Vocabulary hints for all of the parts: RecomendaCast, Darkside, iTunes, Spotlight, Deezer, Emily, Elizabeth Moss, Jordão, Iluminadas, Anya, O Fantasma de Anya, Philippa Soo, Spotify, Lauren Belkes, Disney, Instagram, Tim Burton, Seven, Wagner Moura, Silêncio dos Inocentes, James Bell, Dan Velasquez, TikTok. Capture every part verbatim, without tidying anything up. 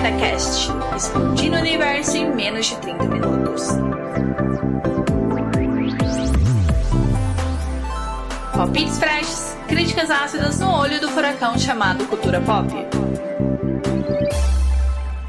RecomendaCast, explodindo o universo em menos de trinta minutos. Palpites freshes, críticas ácidas no olho do furacão chamado cultura pop.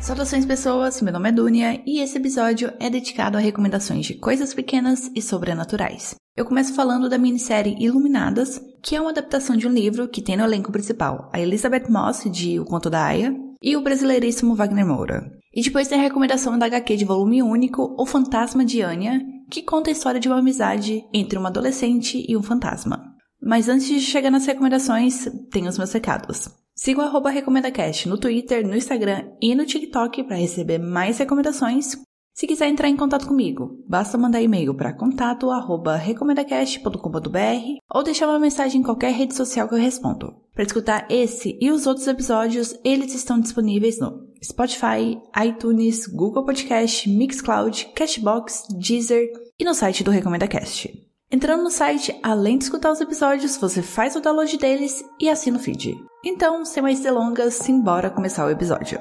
Saudações pessoas, meu nome é Dunia e esse episódio é dedicado a recomendações de coisas pequenas e sobrenaturais. Eu começo falando da minissérie Iluminadas, que é uma adaptação de um livro que tem no elenco principal a Elizabeth Moss, de O Conto da Anya, e o brasileiríssimo Wagner Moura. E depois tem a recomendação da agá quê de volume único, O Fantasma de Anya, que conta a história de uma amizade entre uma adolescente e um fantasma. Mas antes de chegar nas recomendações, tem os meus recados. Siga o arroba RecomendaCast no Twitter, no Instagram e no TikTok para receber mais recomendações. Se quiser entrar em contato comigo, basta mandar e-mail para contato arroba recomendacast ponto com ponto br ou deixar uma mensagem em qualquer rede social que eu respondo. Para escutar esse e os outros episódios, eles estão disponíveis no Spotify, iTunes, Google Podcast, Mixcloud, Cashbox, Deezer e no site do RecomendaCast. Entrando no site, além de escutar os episódios, você faz o download deles e assina o feed. Então, sem mais delongas, simbora começar o episódio.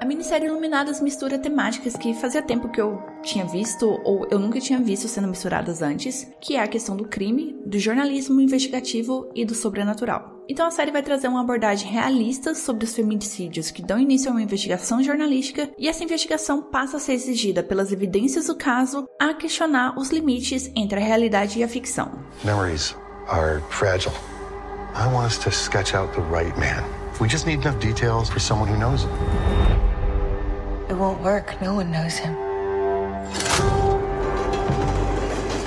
A minissérie Iluminadas mistura temáticas que fazia tempo que eu tinha visto ou eu nunca tinha visto sendo misturadas antes, que é a questão do crime, do jornalismo investigativo e do sobrenatural. Então a série vai trazer uma abordagem realista sobre os feminicídios que dão início a uma investigação jornalística, e essa investigação passa a ser exigida pelas evidências do caso a questionar os limites entre a realidade e a ficção. Memories are fragile. I want us to sketch out the right man. We just need enough details for someone who knows it. It won't work. No one knows him.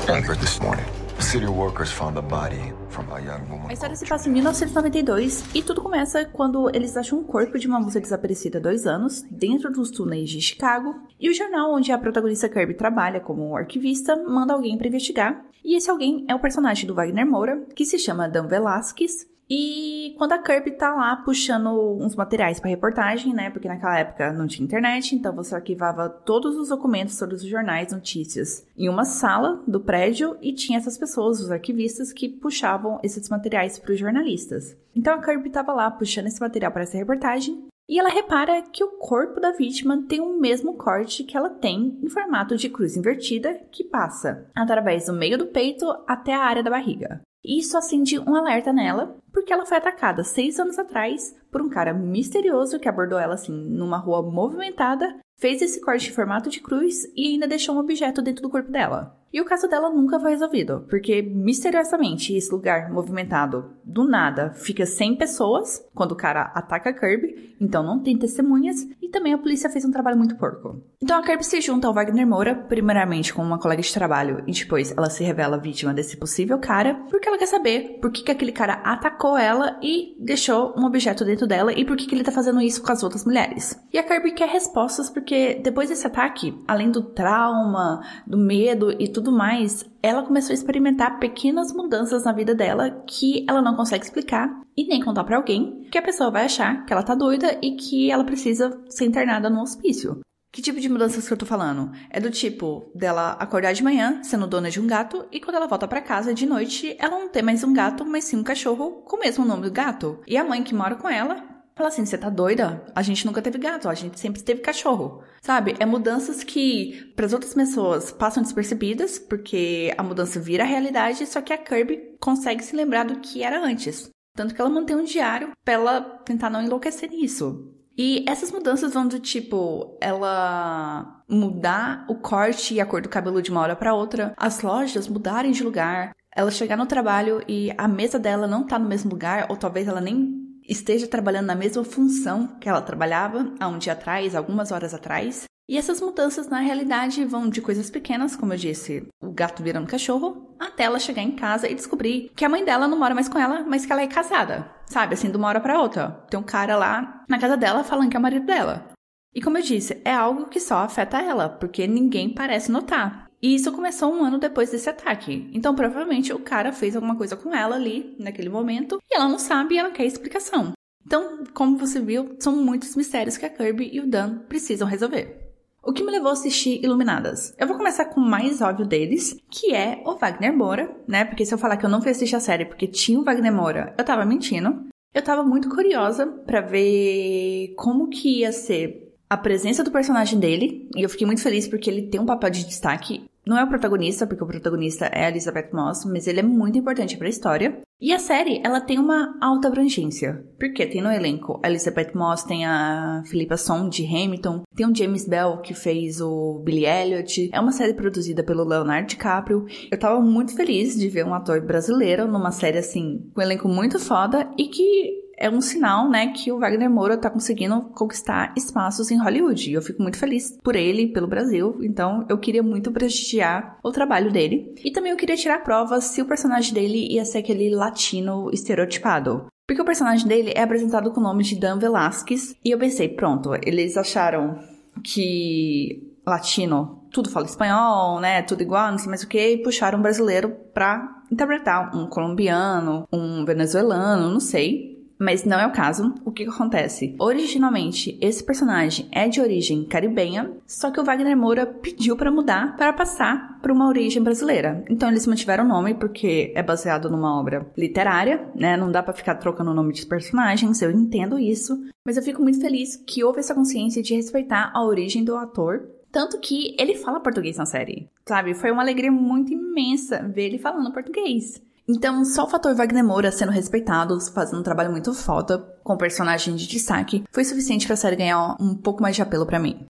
I heard this morning. City workers found a body from a young woman. A história se passa em mil novecentos e noventa e dois e tudo começa quando eles acham o corpo de uma moça desaparecida há dois anos dentro dos túneis de Chicago, e o jornal onde a protagonista Kirby trabalha como arquivista manda alguém para investigar, e esse alguém é o personagem do Wagner Moura, que se chama Dan Velasquez. E quando a Kirby tá lá puxando uns materiais pra reportagem, né, porque naquela época não tinha internet, então você arquivava todos os documentos, todos os jornais, notícias, em uma sala do prédio, e tinha essas pessoas, os arquivistas, que puxavam esses materiais pros jornalistas. Então a Kirby tava lá puxando esse material para essa reportagem, e ela repara que o corpo da vítima tem o mesmo corte que ela tem em formato de cruz invertida, que passa através do meio do peito até a área da barriga. Isso acende um alerta nela, porque ela foi atacada seis anos atrás por um cara misterioso que abordou ela assim numa rua movimentada, fez esse corte em formato de cruz e ainda deixou um objeto dentro do corpo dela. E o caso dela nunca foi resolvido, porque misteriosamente esse lugar movimentado do nada fica sem pessoas quando o cara ataca a Kirby, então não tem testemunhas, e também a polícia fez um trabalho muito porco. Então a Kirby se junta ao Wagner Moura, primeiramente com uma colega de trabalho, e depois ela se revela vítima desse possível cara, porque ela quer saber por que, que aquele cara atacou ela e deixou um objeto dentro dela, e por que, que ele tá fazendo isso com as outras mulheres. E a Kirby quer respostas porque depois desse ataque, além do trauma, do medo e tudo mais, ela começou a experimentar pequenas mudanças na vida dela que ela não consegue explicar e nem contar pra alguém, que a pessoa vai achar que ela tá doida e que ela precisa ser internada num hospício. Que tipo de mudanças que eu tô falando? É do tipo dela acordar de manhã sendo dona de um gato, e quando ela volta pra casa de noite, ela não tem mais um gato, mas sim um cachorro com o mesmo nome do gato. E a mãe que mora com ela fala assim: você tá doida? A gente nunca teve gato, a gente sempre teve cachorro, sabe? É mudanças que para as outras pessoas passam despercebidas, porque a mudança vira realidade, só que a Kirby consegue se lembrar do que era antes. Tanto que ela mantém um diário pra ela tentar não enlouquecer nisso. E essas mudanças vão do tipo ela mudar o corte e a cor do cabelo de uma hora pra outra, as lojas mudarem de lugar, ela chegar no trabalho e a mesa dela não tá no mesmo lugar, ou talvez ela nem esteja trabalhando na mesma função que ela trabalhava há um dia atrás, algumas horas atrás. E essas mudanças na realidade vão de coisas pequenas, como eu disse, o gato virando cachorro, até ela chegar em casa e descobrir que a mãe dela não mora mais com ela, mas que ela é casada, sabe? Assim, de uma hora pra outra. Tem um cara lá na casa dela falando que é o marido dela. E como eu disse, é algo que só afeta ela, porque ninguém parece notar. E isso começou um ano depois desse ataque. Então, provavelmente, o cara fez alguma coisa com ela ali, naquele momento, e ela não sabe e ela quer explicação. Então, como você viu, são muitos mistérios que a Kirby e o Dan precisam resolver. O que me levou a assistir Iluminadas? Eu vou começar com o mais óbvio deles, que é o Wagner Moura, né? Porque se eu falar que eu não fui assistir a série porque tinha o Wagner Moura, eu tava mentindo. Eu tava muito curiosa pra ver como que ia ser a presença do personagem dele. E eu fiquei muito feliz porque ele tem um papel de destaque. Não é o protagonista, porque o protagonista é a Elizabeth Moss, mas ele é muito importante pra história. E a série, ela tem uma alta abrangência, porque tem no elenco a Elizabeth Moss, tem a Philippa Soo de Hamilton, tem o James Bell, que fez o Billy Elliot. É uma série produzida pelo Leonardo DiCaprio. Eu tava muito feliz de ver um ator brasileiro numa série, assim, com um elenco muito foda, e que é um sinal, né, que o Wagner Moura tá conseguindo conquistar espaços em Hollywood. E eu fico muito feliz por ele, pelo Brasil. Então, eu queria muito prestigiar o trabalho dele. E também eu queria tirar a prova se o personagem dele ia ser aquele latino estereotipado. Porque o personagem dele é apresentado com o nome de Dan Velasquez. E eu pensei, pronto, eles acharam que latino tudo fala espanhol, né, tudo igual, não sei mais o que, e puxaram um brasileiro pra interpretar um colombiano, um venezuelano, não sei. Mas não é o caso. O que acontece? Originalmente, esse personagem é de origem caribenha, só que o Wagner Moura pediu para mudar para passar para uma origem brasileira. Então, eles mantiveram o nome porque é baseado numa obra literária, né? Não dá para ficar trocando o nome de personagens, eu entendo isso. Mas eu fico muito feliz que houve essa consciência de respeitar a origem do ator. Tanto que ele fala português na série, sabe? Foi uma alegria muito imensa ver ele falando português. Então, só o fator Wagner Moura sendo respeitado, fazendo um trabalho muito foda, com personagem de destaque, foi suficiente para a série ganhar um pouco mais de apelo para mim.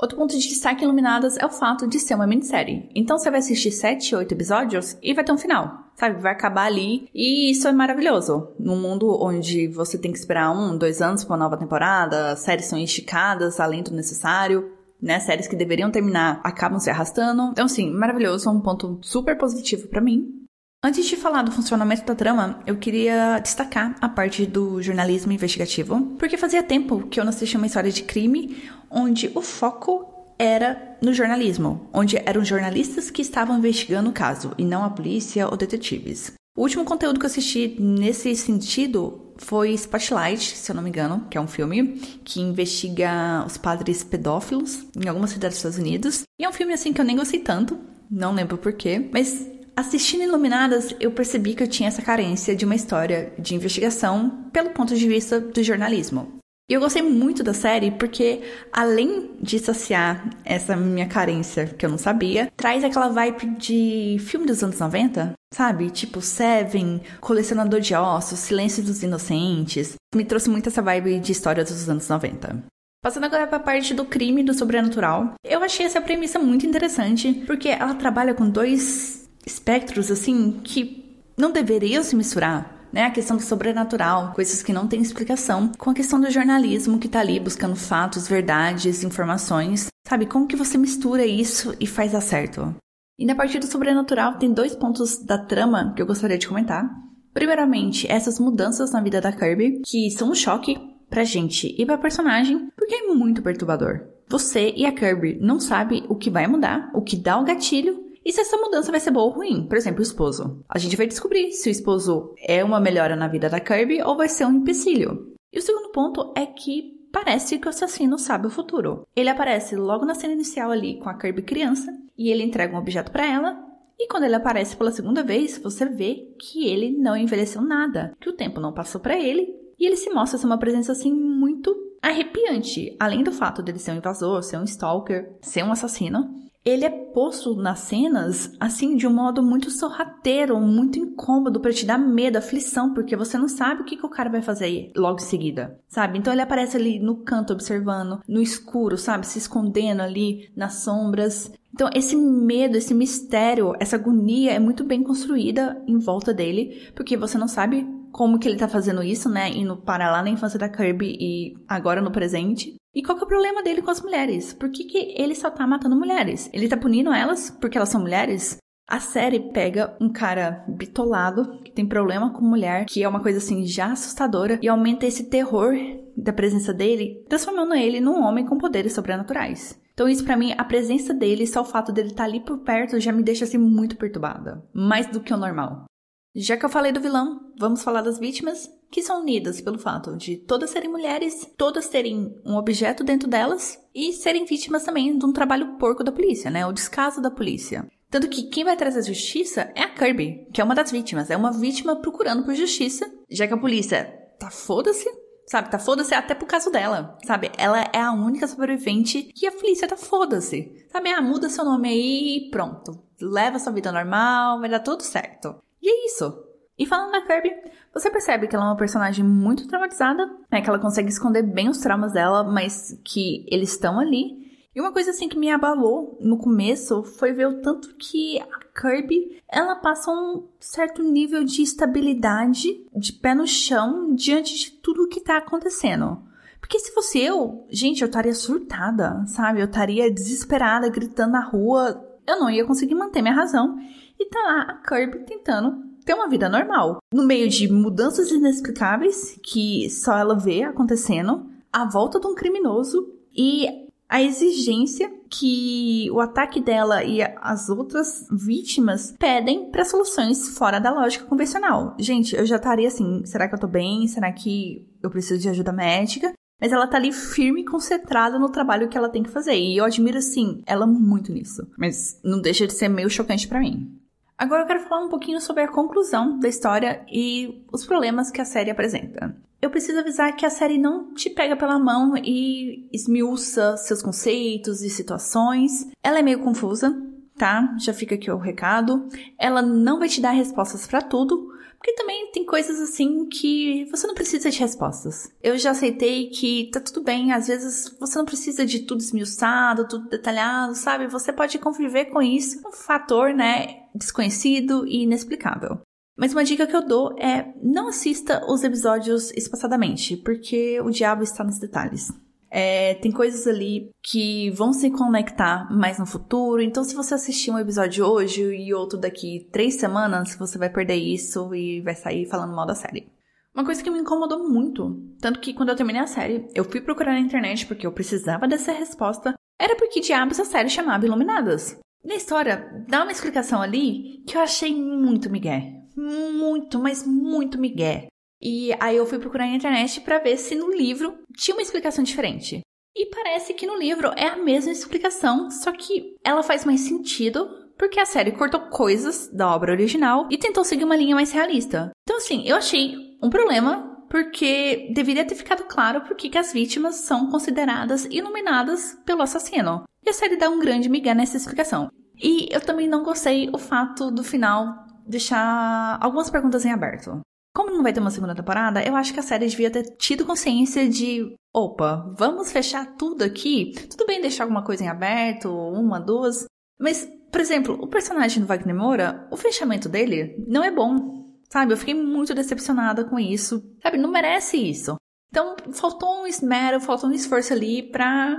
Outro ponto de destaque em Iluminadas é o fato de ser uma minissérie. Então, você vai assistir sete, oito episódios e vai ter um final, sabe? Vai acabar ali, e isso é maravilhoso. Num mundo onde você tem que esperar um, dois anos para uma nova temporada, séries são esticadas além do necessário, né? Séries que deveriam terminar acabam se arrastando. Então, sim, maravilhoso, é um ponto super positivo para mim. Antes de falar do funcionamento da trama, eu queria destacar a parte do jornalismo investigativo, porque fazia tempo que eu não assistia uma história de crime onde o foco era no jornalismo, onde eram jornalistas que estavam investigando o caso, e não a polícia ou detetives. O último conteúdo que eu assisti nesse sentido foi Spotlight, se eu não me engano, que é um filme que investiga os padres pedófilos em algumas cidades dos Estados Unidos. E é um filme assim que eu nem gostei tanto, não lembro porquê, mas assistindo Iluminadas, eu percebi que eu tinha essa carência de uma história de investigação pelo ponto de vista do jornalismo. E eu gostei muito da série porque, além de saciar essa minha carência que eu não sabia, traz aquela vibe de filme dos anos noventa, sabe? Tipo Seven, Colecionador de Ossos, Silêncio dos Inocentes. Me trouxe muito essa vibe de história dos anos noventa. Passando agora para a parte do crime e do sobrenatural, eu achei essa premissa muito interessante porque ela trabalha com dois espectros, assim, que não deveriam se misturar, né? A questão do sobrenatural, coisas que não têm explicação, com a questão do jornalismo que tá ali buscando fatos, verdades, informações, sabe? Como que você mistura isso e faz dar certo? E na parte do sobrenatural tem dois pontos da trama que eu gostaria de comentar. Primeiramente, essas mudanças na vida da Kirby, que são um choque pra gente e pra personagem, porque é muito perturbador. Você e a Kirby não sabem o que vai mudar, o que dá o gatilho, e se essa mudança vai ser boa ou ruim. Por exemplo, o esposo. A gente vai descobrir se o esposo é uma melhora na vida da Kirby ou vai ser um empecilho. E o segundo ponto é que parece que o assassino sabe o futuro. Ele aparece logo na cena inicial ali com a Kirby criança e ele entrega um objeto pra ela. E quando ele aparece pela segunda vez, você vê que ele não envelheceu nada, que o tempo não passou pra ele e ele se mostra ser uma presença assim muito arrepiante. Além do fato dele ser um invasor, ser um stalker, ser um assassino, ele é posto nas cenas, assim, de um modo muito sorrateiro, muito incômodo, pra te dar medo, aflição, porque você não sabe o que, que o cara vai fazer logo em seguida, sabe? Então ele aparece ali no canto, observando, no escuro, sabe? Se escondendo ali nas sombras. Então esse medo, esse mistério, essa agonia é muito bem construída em volta dele, porque você não sabe como que ele tá fazendo isso, né? Indo para lá na infância da Kirby e agora no presente. E qual que é o problema dele com as mulheres? Por que que ele só tá matando mulheres? Ele tá punindo elas porque elas são mulheres? A série pega um cara bitolado, que tem problema com mulher, que é uma coisa assim já assustadora, e aumenta esse terror da presença dele, transformando ele num homem com poderes sobrenaturais. Então isso pra mim, a presença dele, só o fato dele estar ali por perto, já me deixa assim muito perturbada. Mais do que o normal. Já que eu falei do vilão, vamos falar das vítimas, que são unidas pelo fato de todas serem mulheres, todas terem um objeto dentro delas e serem vítimas também de um trabalho porco da polícia, né? O descaso da polícia. Tanto que quem vai trazer justiça é a Kirby, que é uma das vítimas. É uma vítima procurando por justiça, já que a polícia tá foda-se, sabe? Tá foda-se até por causa dela, sabe? Ela é a única sobrevivente que a polícia tá foda-se, sabe? Ah, muda seu nome aí e pronto. Leva sua vida normal, vai dar tudo certo. E é isso. E falando da Kirby, você percebe que ela é uma personagem muito traumatizada, né? Que ela consegue esconder bem os traumas dela, mas que eles estão ali. E uma coisa assim que me abalou no começo foi ver o tanto que a Kirby, ela passa um certo nível de estabilidade, de pé no chão, diante de tudo o que tá acontecendo. Porque se fosse eu, gente, eu estaria surtada, sabe? Eu estaria desesperada, gritando na rua. Eu não ia conseguir manter minha razão. E tá lá a Kirby tentando ter uma vida normal. No meio de mudanças inexplicáveis, que só ela vê acontecendo, a volta de um criminoso e a exigência que o ataque dela e as outras vítimas pedem para soluções fora da lógica convencional. Gente, eu já estaria assim, será que eu tô bem? Será que eu preciso de ajuda médica? Mas ela tá ali firme e concentrada no trabalho que ela tem que fazer. E eu admiro, assim, ela muito nisso. Mas não deixa de ser meio chocante pra mim. Agora eu quero falar um pouquinho sobre a conclusão da história e os problemas que a série apresenta. Eu preciso avisar que a série não te pega pela mão e esmiuça seus conceitos e situações. Ela é meio confusa, tá? Já fica aqui o recado. Ela não vai te dar respostas pra tudo. Porque também tem coisas assim que você não precisa de respostas. Eu já aceitei que tá tudo bem, às vezes você não precisa de tudo esmiuçado, tudo detalhado, sabe? Você pode conviver com isso, um fator, né, desconhecido e inexplicável. Mas uma dica que eu dou é não assista os episódios espaçadamente, porque o diabo está nos detalhes. É, tem coisas ali que vão se conectar mais no futuro. Então, se você assistir um episódio hoje e outro daqui três semanas, você vai perder isso e vai sair falando mal da série. Uma coisa que me incomodou muito, tanto que quando eu terminei a série, eu fui procurar na internet porque eu precisava dessa resposta, era porque diabos a série chamava Iluminadas. Na história, dá uma explicação ali que eu achei muito migué. Muito, mas muito migué. E aí eu fui procurar na internet pra ver se no livro tinha uma explicação diferente. E parece que no livro é a mesma explicação, só que ela faz mais sentido, porque a série cortou coisas da obra original e tentou seguir uma linha mais realista. Então assim, eu achei um problema, porque deveria ter ficado claro por que as vítimas são consideradas iluminadas pelo assassino. E a série dá um grande migué nessa explicação. E eu também não gostei o fato do final deixar algumas perguntas em aberto. Como não vai ter uma segunda temporada, eu acho que a série devia ter tido consciência de... Opa, vamos fechar tudo aqui? Tudo bem deixar alguma coisa em aberto, uma, duas... Mas, por exemplo, o personagem do Wagner Moura, o fechamento dele não é bom, sabe? Eu fiquei muito decepcionada com isso, sabe? Não merece isso. Então, faltou um esmero, faltou um esforço ali pra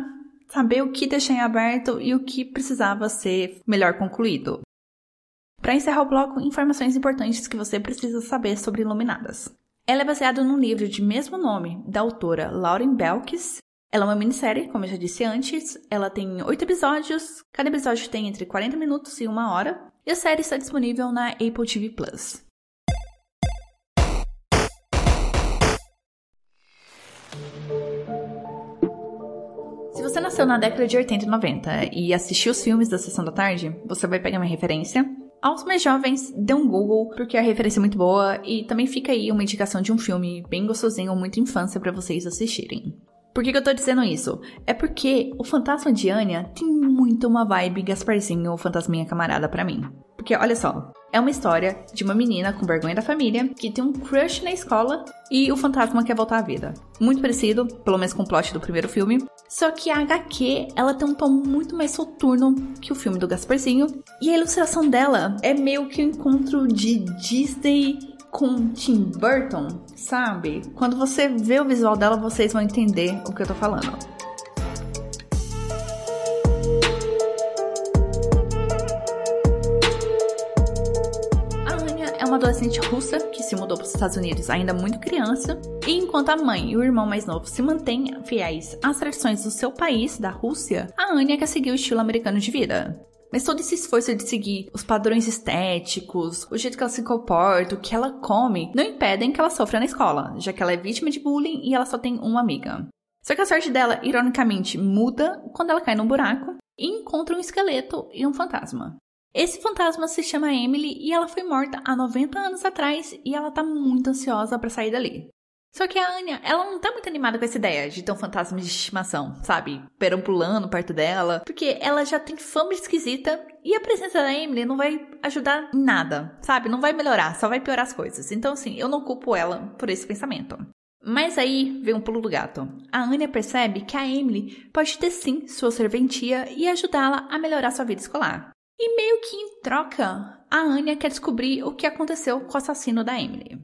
saber o que deixar em aberto e o que precisava ser melhor concluído. Para encerrar o bloco, informações importantes que você precisa saber sobre Iluminadas. Ela é baseada num livro de mesmo nome, da autora Lauren Belkes. Ela é uma minissérie, como eu já disse antes. Ela tem oito episódios. Cada episódio tem entre quarenta minutos e uma hora. E a série está disponível na Apple T V plus. Se você nasceu na década de oitenta e noventa e assistiu os filmes da Sessão da Tarde, você vai pegar uma referência. Aos mais jovens, dê um Google, porque a referência é muito boa e também fica aí uma indicação de um filme bem gostosinho, muito infância, pra vocês assistirem. Por que, que eu tô dizendo isso? É porque O Fantasma de Anya tem muito uma vibe Gasparzinho ou Fantasminha Camarada pra mim. Porque, olha só, é uma história de uma menina com vergonha da família que tem um crush na escola e o fantasma quer voltar à vida. Muito parecido, pelo menos com o plot do primeiro filme. Só que a agá quê, ela tem um tom muito mais soturno que o filme do Gasparzinho. E a ilustração dela é meio que um encontro de Disney com Tim Burton, sabe? Quando você vê o visual dela, vocês vão entender o que eu tô falando. A Anya é uma adolescente russa que se mudou para os Estados Unidos ainda muito criança. E enquanto a mãe e o irmão mais novo se mantêm fiéis às tradições do seu país, da Rússia, a Anya quer seguir o estilo americano de vida. Mas todo esse esforço de seguir os padrões estéticos, o jeito que ela se comporta, o que ela come, não impedem que ela sofra na escola, já que ela é vítima de bullying e ela só tem uma amiga. Só que a sorte dela, ironicamente, muda quando ela cai num buraco e encontra um esqueleto e um fantasma. Esse fantasma se chama Emily e ela foi morta há noventa anos atrás e ela tá muito ansiosa pra sair dali. Só que a Anya, ela não tá muito animada com essa ideia de ter um fantasma de estimação, sabe? Perambulando perto dela, porque ela já tem fama esquisita e a presença da Emily não vai ajudar em nada, sabe? Não vai melhorar, só vai piorar as coisas. Então, assim, eu não culpo ela por esse pensamento. Mas aí vem um pulo do gato. A Anya percebe que a Emily pode ter sim sua serventia e ajudá-la a melhorar sua vida escolar. E meio que em troca, a Anya quer descobrir o que aconteceu com o assassino da Emily.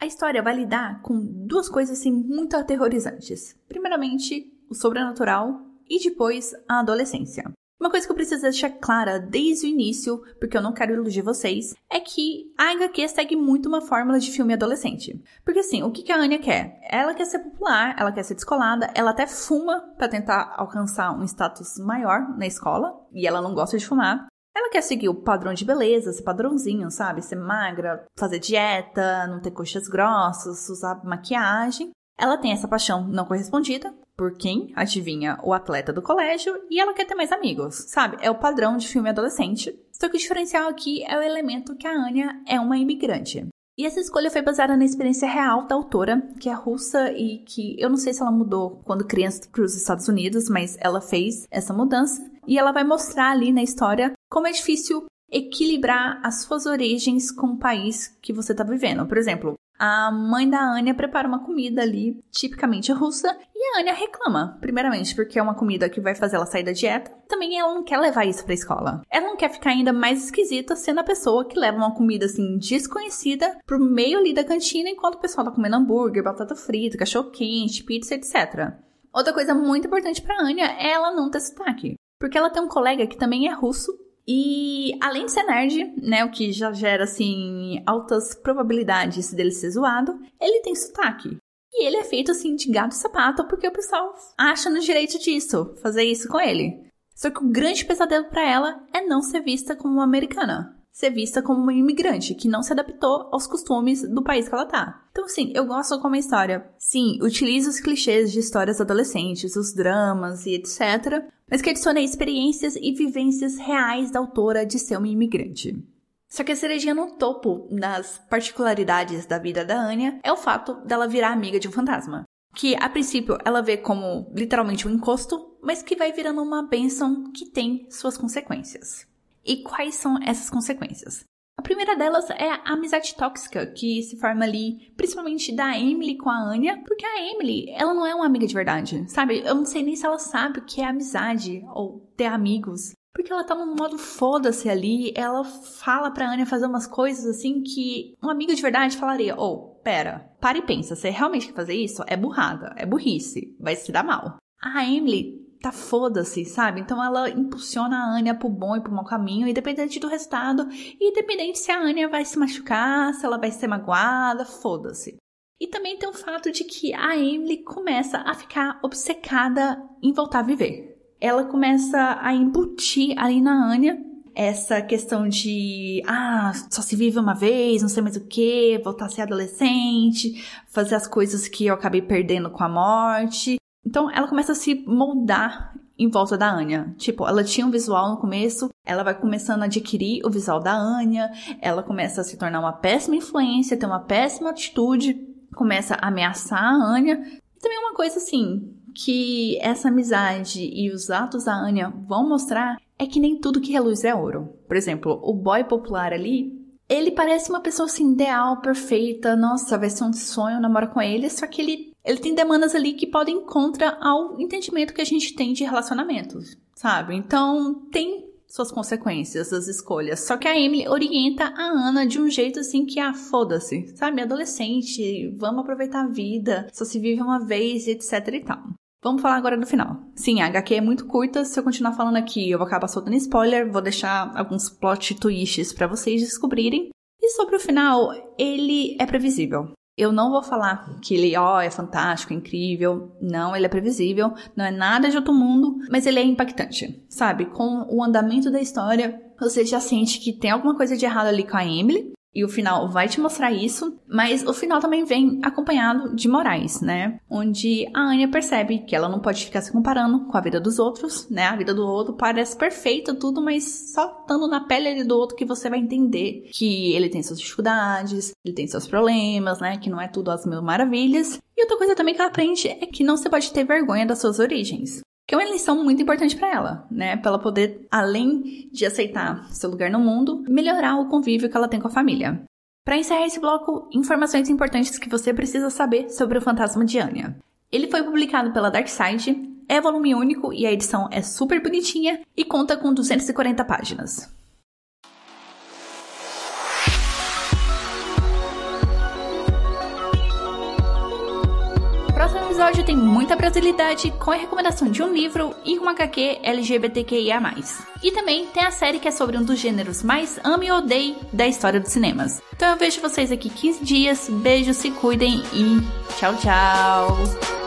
A história vai lidar com duas coisas assim, muito aterrorizantes. Primeiramente, o sobrenatural e depois a adolescência. Uma coisa que eu preciso deixar clara desde o início, porque eu não quero iludir vocês, é que a agá quê segue muito uma fórmula de filme adolescente. Porque assim, o que a Anya quer? Ela quer ser popular, ela quer ser descolada, ela até fuma para tentar alcançar um status maior na escola, e ela não gosta de fumar. Ela quer seguir o padrão de beleza, ser padrãozinho, sabe? Ser magra, fazer dieta, não ter coxas grossas, usar maquiagem. Ela tem essa paixão não correspondida por quem? Adivinha, o atleta do colégio. E ela quer ter mais amigos, sabe? É o padrão de filme adolescente. Só que o diferencial aqui é o elemento que a Anya é uma imigrante. E essa escolha foi baseada na experiência real da autora, que é russa e que eu não sei se ela mudou quando criança para os Estados Unidos, mas ela fez essa mudança. E ela vai mostrar ali na história como é difícil equilibrar as suas origens com o país que você está vivendo. Por exemplo, a mãe da Anya prepara uma comida ali, tipicamente russa, e a Anya reclama, primeiramente, porque é uma comida que vai fazer ela sair da dieta. Também ela não quer levar isso pra escola. Ela não quer ficar ainda mais esquisita sendo a pessoa que leva uma comida, assim, desconhecida pro meio ali da cantina, enquanto o pessoal tá comendo hambúrguer, batata frita, cachorro quente, pizza, etcétera. Outra coisa muito importante pra Anya é ela não ter sotaque, porque ela tem um colega que também é russo, e além de ser nerd, né, o que já gera, assim, altas probabilidades dele ser zoado, ele tem sotaque. E ele é feito, assim, de gato e sapato, porque o pessoal acha no direito disso, fazer isso com ele. Só que o grande pesadelo pra ela é não ser vista como uma americana. Ser vista como uma imigrante, que não se adaptou aos costumes do país que ela tá. Então, assim, eu gosto como a história. Sim, utiliza os clichês de histórias adolescentes, os dramas e etcétera, mas que adiciona experiências e vivências reais da autora de ser uma imigrante. Só que a cerejinha no topo nas particularidades da vida da Anya é o fato dela virar amiga de um fantasma. Que, a princípio, ela vê como literalmente um encosto, mas que vai virando uma bênção que tem suas consequências. E quais são essas consequências? A primeira delas é a amizade tóxica que se forma ali, principalmente da Emily com a Anya, porque a Emily, ela não é uma amiga de verdade, sabe? Eu não sei nem se ela sabe o que é amizade ou ter amigos, porque ela tá num modo foda-se ali, ela fala pra Anya fazer umas coisas assim que um amigo de verdade falaria, oh, pera, para e pensa, você realmente quer fazer isso? É burrada, é burrice, vai se dar mal. A Emily tá foda-se, sabe? Então ela impulsiona a Anya pro bom e pro mau caminho, independente do resultado, e independente se a Anya vai se machucar, se ela vai ser magoada, foda-se. E também tem o fato de que a Emily começa a ficar obcecada em voltar a viver. Ela começa a embutir ali na Anya essa questão de ah, só se vive uma vez, não sei mais o que, voltar a ser adolescente, fazer as coisas que eu acabei perdendo com a morte. Então, ela começa a se moldar em volta da Anya. Tipo, ela tinha um visual no começo, ela vai começando a adquirir o visual da Anya, ela começa a se tornar uma péssima influência, ter uma péssima atitude, começa a ameaçar a Anya. E também uma coisa assim, que essa amizade e os atos da Anya vão mostrar é que nem tudo que reluz é ouro. Por exemplo, o boy popular ali, ele parece uma pessoa assim, ideal, perfeita, nossa, vai ser um sonho namorar com ele, só que ele... Ele tem demandas ali que podem ir contra ao entendimento que a gente tem de relacionamentos, sabe? Então, tem suas consequências, as escolhas. Só que a Emily orienta a Anya de um jeito assim que, ah, foda-se, sabe? Adolescente, vamos aproveitar a vida, só se vive uma vez, etcétera e tal. Vamos falar agora do final. Sim, a agá quê é muito curta, se eu continuar falando aqui eu vou acabar soltando spoiler, vou deixar alguns plot twists pra vocês descobrirem. E sobre o final, ele é previsível. Eu não vou falar que ele, ó, oh, é fantástico, é incrível. Não, ele é previsível, não é nada de outro mundo, mas ele é impactante, sabe? Com o andamento da história, você já sente que tem alguma coisa de errado ali com a Emily, e o final vai te mostrar isso, mas o final também vem acompanhado de morais, né? Onde a Anya percebe que ela não pode ficar se comparando com a vida dos outros, né? A vida do outro parece perfeita, tudo, mas só estando na pele do outro que você vai entender que ele tem suas dificuldades, ele tem seus problemas, né? Que não é tudo as mil maravilhas. E outra coisa também que ela aprende é que não se pode ter vergonha das suas origens. Que é uma lição muito importante para ela, né? Para ela poder, além de aceitar seu lugar no mundo, melhorar o convívio que ela tem com a família. Para encerrar esse bloco, informações importantes que você precisa saber sobre O Fantasma de Anya. Ele foi publicado pela Darkside, é volume único e a edição é super bonitinha e conta com duzentas e quarenta páginas. O episódio tem muita brasilidade, com a recomendação de um livro e um agá quê L G B T Q I A mais. E também tem a série que é sobre um dos gêneros mais ame ou odeie da história dos cinemas. Então eu vejo vocês aqui quinze dias, beijos, se cuidem e tchau, tchau!